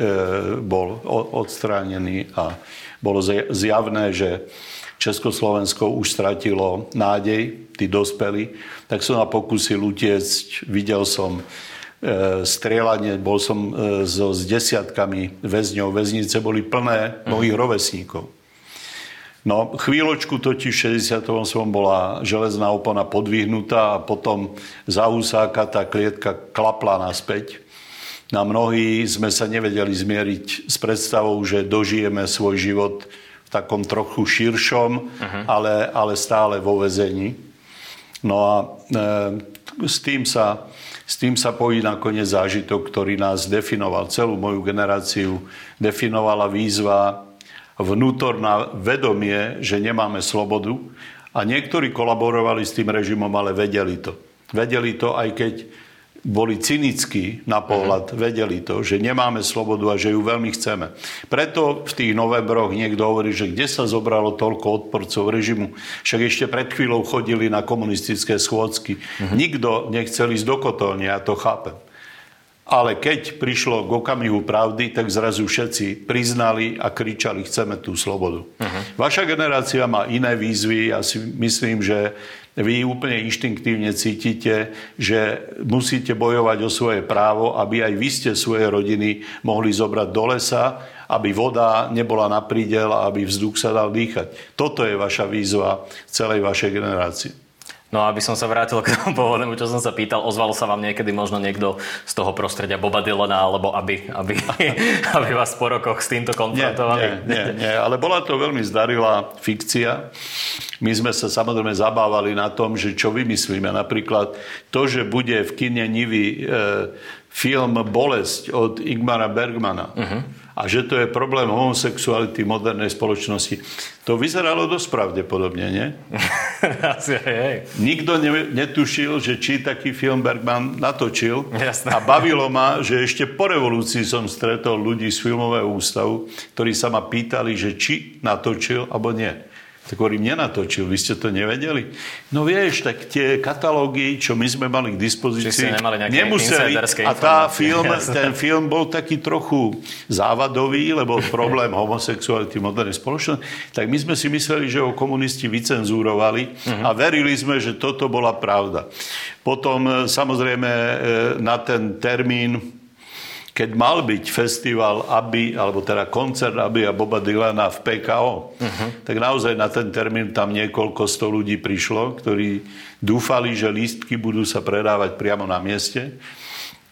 bol odstránený a bolo zjavné, že Československo už stratilo nádej, tí dospeli, tak som na pokusil utiecť, videl som e, strieľanie, bol som e, so, s desiatkami väzňov, väznice boli plné mojich mm. rovesníkov. No chvíľočku totiž v šesťdesiatom ôsmom bola železná opona podvihnutá a potom za Husáka tá klietka klapla naspäť. Na mnohí sme sa nevedeli zmieriť s predstavou, že dožijeme svoj život takom trochu širšom, uh-huh. ale, ale stále vo väzení. No a e, s tým sa, s tým sa pojí nakoniec zážitok, ktorý nás definoval. Celú moju generáciu definovala výzva vnútorná vedomie, že nemáme slobodu. A niektorí kolaborovali s tým režimom, ale vedeli to. Vedeli to, aj keď boli cynickí na pohľad, uh-huh. vedeli to, že nemáme slobodu a že ju veľmi chceme. Preto v tých novembroch niekto hovorí, že kde sa zobralo toľko odporcov režimu. Však ešte pred chvíľou chodili na komunistické schôdzky. Uh-huh. Nikto nechcel ísť do kotolne, ja to chápem. Ale keď prišlo k okamihu pravdy, tak zrazu všetci priznali a kričali, chceme tú slobodu. Uh-huh. Vaša generácia má iné výzvy, ja si myslím, že vy úplne inštinktívne cítite, že musíte bojovať o svoje právo, aby aj vy ste svoje rodiny mohli zobrať do lesa, aby voda nebola na prídel a aby vzduch sa dal dýchať. Toto je vaša výzva celej vašej generácie. No a aby som sa vrátil k tomu pôvodnému, čo som sa pýtal, ozvalo sa vám niekedy možno niekto z toho prostredia Boba Dylana, alebo aby, aby, aby vás po rokoch s týmto konfrontovali? Nie, nie, nie, nie, ale bola to veľmi zdarilá fikcia. My sme sa samozrejme zabávali na tom, že čo vymyslíme. Napríklad to, že bude v kine Nivy e, film Bolesť od Ingmara Bergmana. Uh-huh. A že to je problém homosexuality modernej spoločnosti. To vyzeralo dosť pravdepodobne, nie? Asi hej. Nikto ne, netušil, že či taký film Bergman natočil. Jasné. A bavilo ma, že ešte po revolúcii som stretol ľudí z filmového ústavu, ktorí sa ma pýtali, že či natočil, alebo nie. Tak hovorím, nenatočil, vy ste to nevedeli? No vieš, tak tie katalógy, čo my sme mali k dispozícii, nemuseli. A tá film, ten film bol taký trochu závadový, lebo problém homosexuality v modernej spoločnosti. Tak my sme si mysleli, že ho komunisti vycenzurovali a verili sme, že toto bola pravda. Potom samozrejme na ten termín, keď mal byť festival Aby, alebo teda koncert Aby a Boba Dylana v pé ká ó, uh-huh. tak naozaj na ten termín tam niekoľko sto ľudí prišlo, ktorí dúfali, že lístky budú sa predávať priamo na mieste.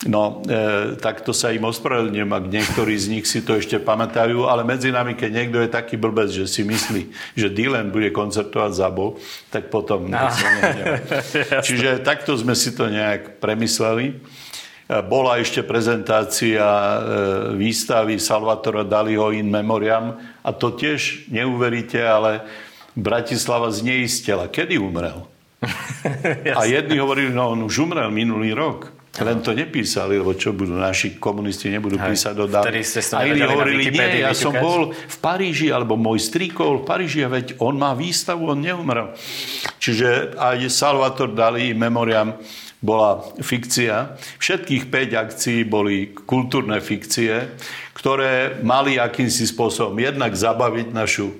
No, e, takto sa im ospravedlňujem, ak niektorí z nich si to ešte pamätajú, ale medzi nami, keď niekto je taký blbec, že si myslí, že Dylan bude koncertovať za Boh, tak potom no. sa nehnevá. Čiže takto sme si to nejak premysleli. Bola ešte prezentácia výstavy Salvadora Daliho in memoriam a to tiež neuveríte, ale Bratislava zneistela. Kedy umrel? A jedni hovorili, no on už umrel minulý rok. Len to nepísali, lebo čo budú naši komunisti, nebudú Hej. písať do dámy. A iní hovorili, nie, ja vyťukáč. som bol v Paríži, alebo môj strýkol v Paríži, a veď on má výstavu, on neumrel. Čiže aj Salvador Dali in memoriam bola fikcia. Všetkých päť akcií boli kultúrne fikcie, ktoré mali akýmsi spôsobom jednak zabaviť našu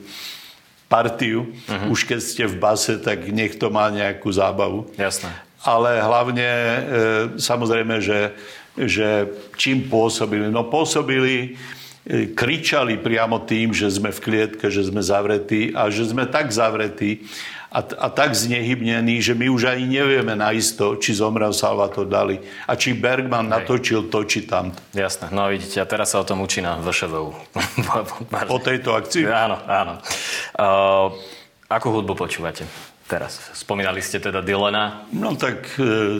partiu. Uh-huh. Už keď ste v base, tak niekto má nejakú zábavu. Jasné. Ale hlavne, e, samozrejme, že, že čím pôsobili? No pôsobili, e, kričali priamo tým, že sme v klietke, že sme zavretí a že sme tak zavretí, A, a tak znehybnený, že my už ani nevieme naisto, či zomrel Salvador Dali a či Bergman Hej. natočil to, či tamto. Jasné. No a vidíte, a teraz sa o tom učí na V Š V U. O tejto akcii? Áno, áno. Uh, akú hudbu počúvate teraz? Spomínali ste teda Dylana. No tak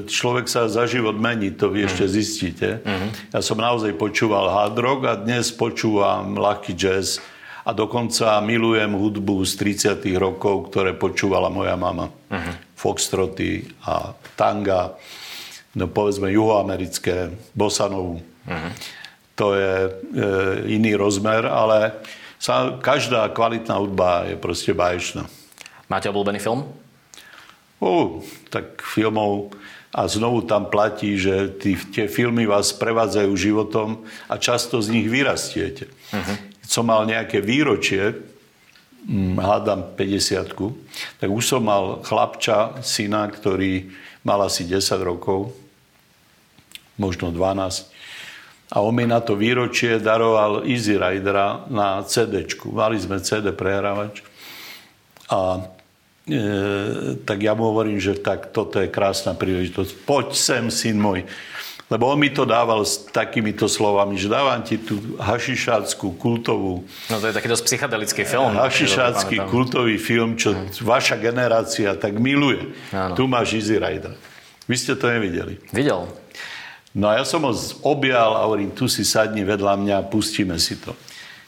človek sa za život mení, to vy mm. ešte zistíte. Mm-hmm. Ja som naozaj počúval hard rock a dnes počúvam ľahký jazz. A dokonca milujem hudbu z tridsiatych rokov, ktoré počúvala moja mama. Uh-huh. Foxtroty a tanga, no povedzme juhoamerické, bossanovu. Uh-huh. To je e, iný rozmer, ale sa, každá kvalitná hudba je proste báječná. Máte obľúbený film? Uh, tak filmov... A znovu tam platí, že tí, tie filmy vás prevádzajú životom a často z nich vyrastiete. Uh-huh. Som mal nejaké výročie, hádam päťdesiatku, tak už som mal chlapča, syna, ktorý mal asi desať rokov, možno dvanásť. A on mi na to výročie daroval Easy Ridera na cé déčku. Mali sme cé dé prehrávač. A e, tak ja mu hovorím, že tak toto je krásna príležitosť. Poď sem, syn môj. Lebo on mi to dával s takýmito slovami, že dávam ti tú hašišáckú kultovú... No to je taký dosť psychedelický film. Hašišácky kultový film, čo hmm. vaša generácia tak miluje. Áno. Tu máš Easy Rider. Vy ste to nevideli. Videl. No a ja som ho objal a hovorím, tu si sadni vedľa mňa a pustíme si to.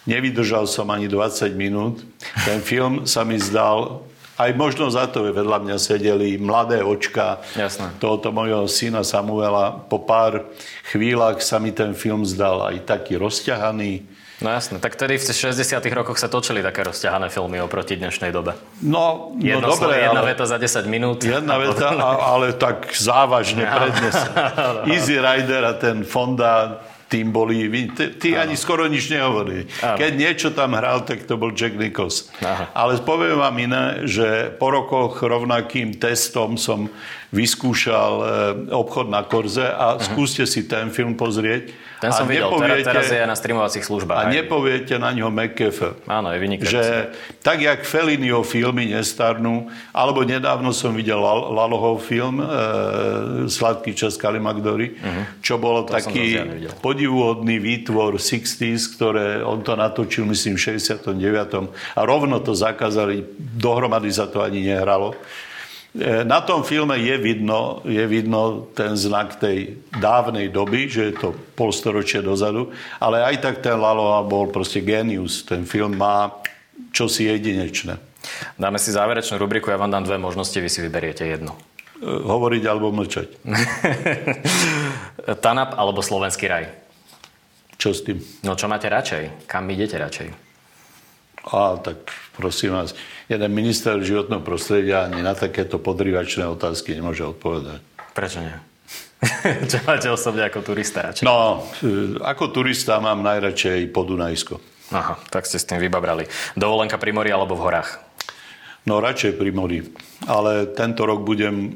Nevydržal som ani dvadsať minút. Ten film sa mi zdal... Aj možno za to vedľa mňa sedeli mladé očka Jasné. tohoto mojho syna Samuela. Po pár chvíľach sa mi ten film zdal aj taký rozťahaný. No jasné, tak tedy v šesťdesiatych rokoch sa točili také rozťahané filmy oproti dnešnej dobe. No, no dobre. Jedna ale, veta za desať minút. Jedna veta, ale tak závažne ja. prednesená. Easy Rider a ten Fonda... Tým boli, tí ani skoro nič nehovorili. Áno. Keď niečo tam hral, tak to bol Jack Nicholson. Aha. Ale poviem vám iné, že po rokoch rovnakým testom som vyskúšal Obchod na korze a uh-huh. skúste si ten film pozrieť. Ten som videl, teraz je na streamovacích službách. A nepoviete na ňo McAfee. Áno, je vynikajúce. Že tak, jak Felliniho filmy nestarnú, alebo nedávno som videl Laloho film e, Sladký čas Kalimakdory, uh-huh. čo bol to taký... divuhodný výtvor šesťdesiatych, ktoré on to natočil, myslím, v šesťdesiatom deviatom. A rovno to zakázali, dohromady sa to ani nehralo. Na tom filme je vidno, je vidno ten znak tej dávnej doby, že je to polstoročie dozadu, ale aj tak ten Laloa bol proste génius. Ten film má čosi jedinečné. Dáme si záverečnú rubriku, ja vám dám dve možnosti, vy si vyberiete jednu. Hovoriť alebo mlčať. Tanap alebo Slovenský raj? Čo s tým? No čo máte radšej? Kam idete radšej? A tak prosím vás, jeden minister životného prostredia ani na takéto podrývačné otázky nemôže odpovedať. Prečo nie? Čo máte osobne ako turista radšej? No, ako turista mám najradšej Podunajsko. Aha, tak ste s tým vybabrali. Dovolenka pri mori alebo v horách? No, radšej pri mori. Ale tento rok budem,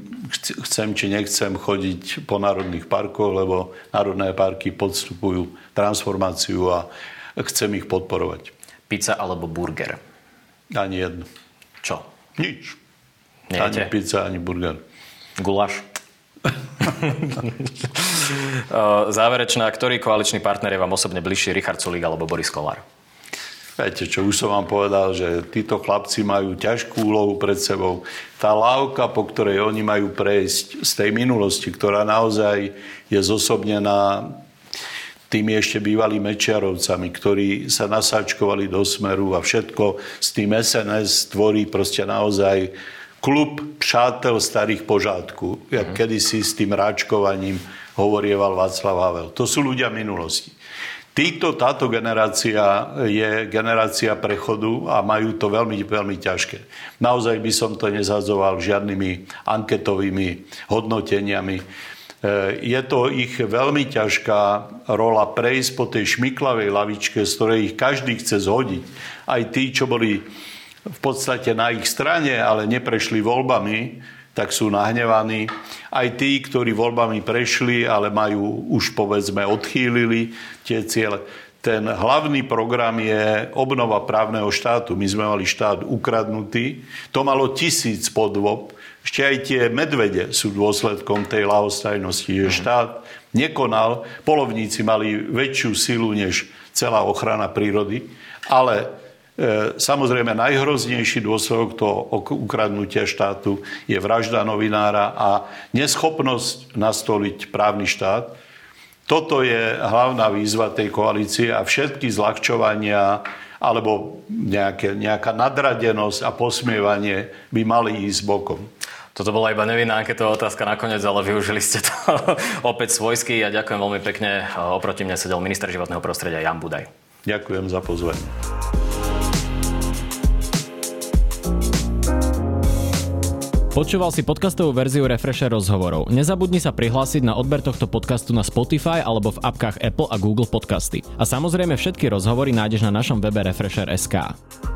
chcem či nechcem, chodiť po národných parkoch, lebo národné parky podstupujú transformáciu a chcem ich podporovať. Pizza alebo burger? Ani jedno. Čo? Nič. Nejete? Ani pizza, ani burger. Guláš? Záverečná. Ktorý koaličný partner je vám osobne bližší? Richard Sulík alebo Boris Kollár? Viete čo, už som vám povedal, že títo chlapci majú ťažkú úlohu pred sebou. Tá lávka, po ktorej oni majú prejsť z tej minulosti, ktorá naozaj je zosobnená tými ešte bývali Mečiarovcami, ktorí sa nasáčkovali do Smeru a všetko s tým es en es tvorí proste naozaj klub přátel starých požádku. Jak mm. kedysi s tým ráčkovaním hovorieval Václav Havel. To sú ľudia minulosti. Týto, táto generácia je generácia prechodu a majú to veľmi, veľmi ťažké. Naozaj by som to nezhadzoval žiadnymi anketovými hodnoteniami. Je to ich veľmi ťažká rola prejsť po tej šmiklavej lavičke, z ktorej ich každý chce zhodiť. Aj tí, čo boli v podstate na ich strane, ale neprešli voľbami, tak sú nahnevaní. Aj tí, ktorí voľbami prešli, ale majú už, povedzme, odchýlili tie ciele. Ten hlavný program je obnova právneho štátu. My sme mali štát ukradnutý. To malo tisíc podôb. Ešte aj tie medvede sú dôsledkom tej ľahostajnosti. Štát nekonal, polovníci mali väčšiu silu než celá ochrana prírody, ale e, samozrejme najhroznejší dôsledok toho ukradnutia štátu je vražda novinára a neschopnosť nastoliť právny štát. Toto je hlavná výzva tej koalície a všetky zľahčovania alebo nejaké, nejaká nadradenosť a posmievanie by mali ísť bokom. Toto bola iba nevinná anketová otázka nakoniec, ale využili ste to opäť svojsky. Ja ďakujem veľmi pekne. Oproti mne sedel minister životného prostredia Jan Budaj. Ďakujem za pozvanie. Počúval si podcastovú verziu Refresher rozhovorov. Nezabudni sa prihlásiť na odber tohto podcastu na Spotify alebo v apkách Apple a Google Podcasty. A samozrejme všetky rozhovory nájdeš na našom webe refresher bodka es ká.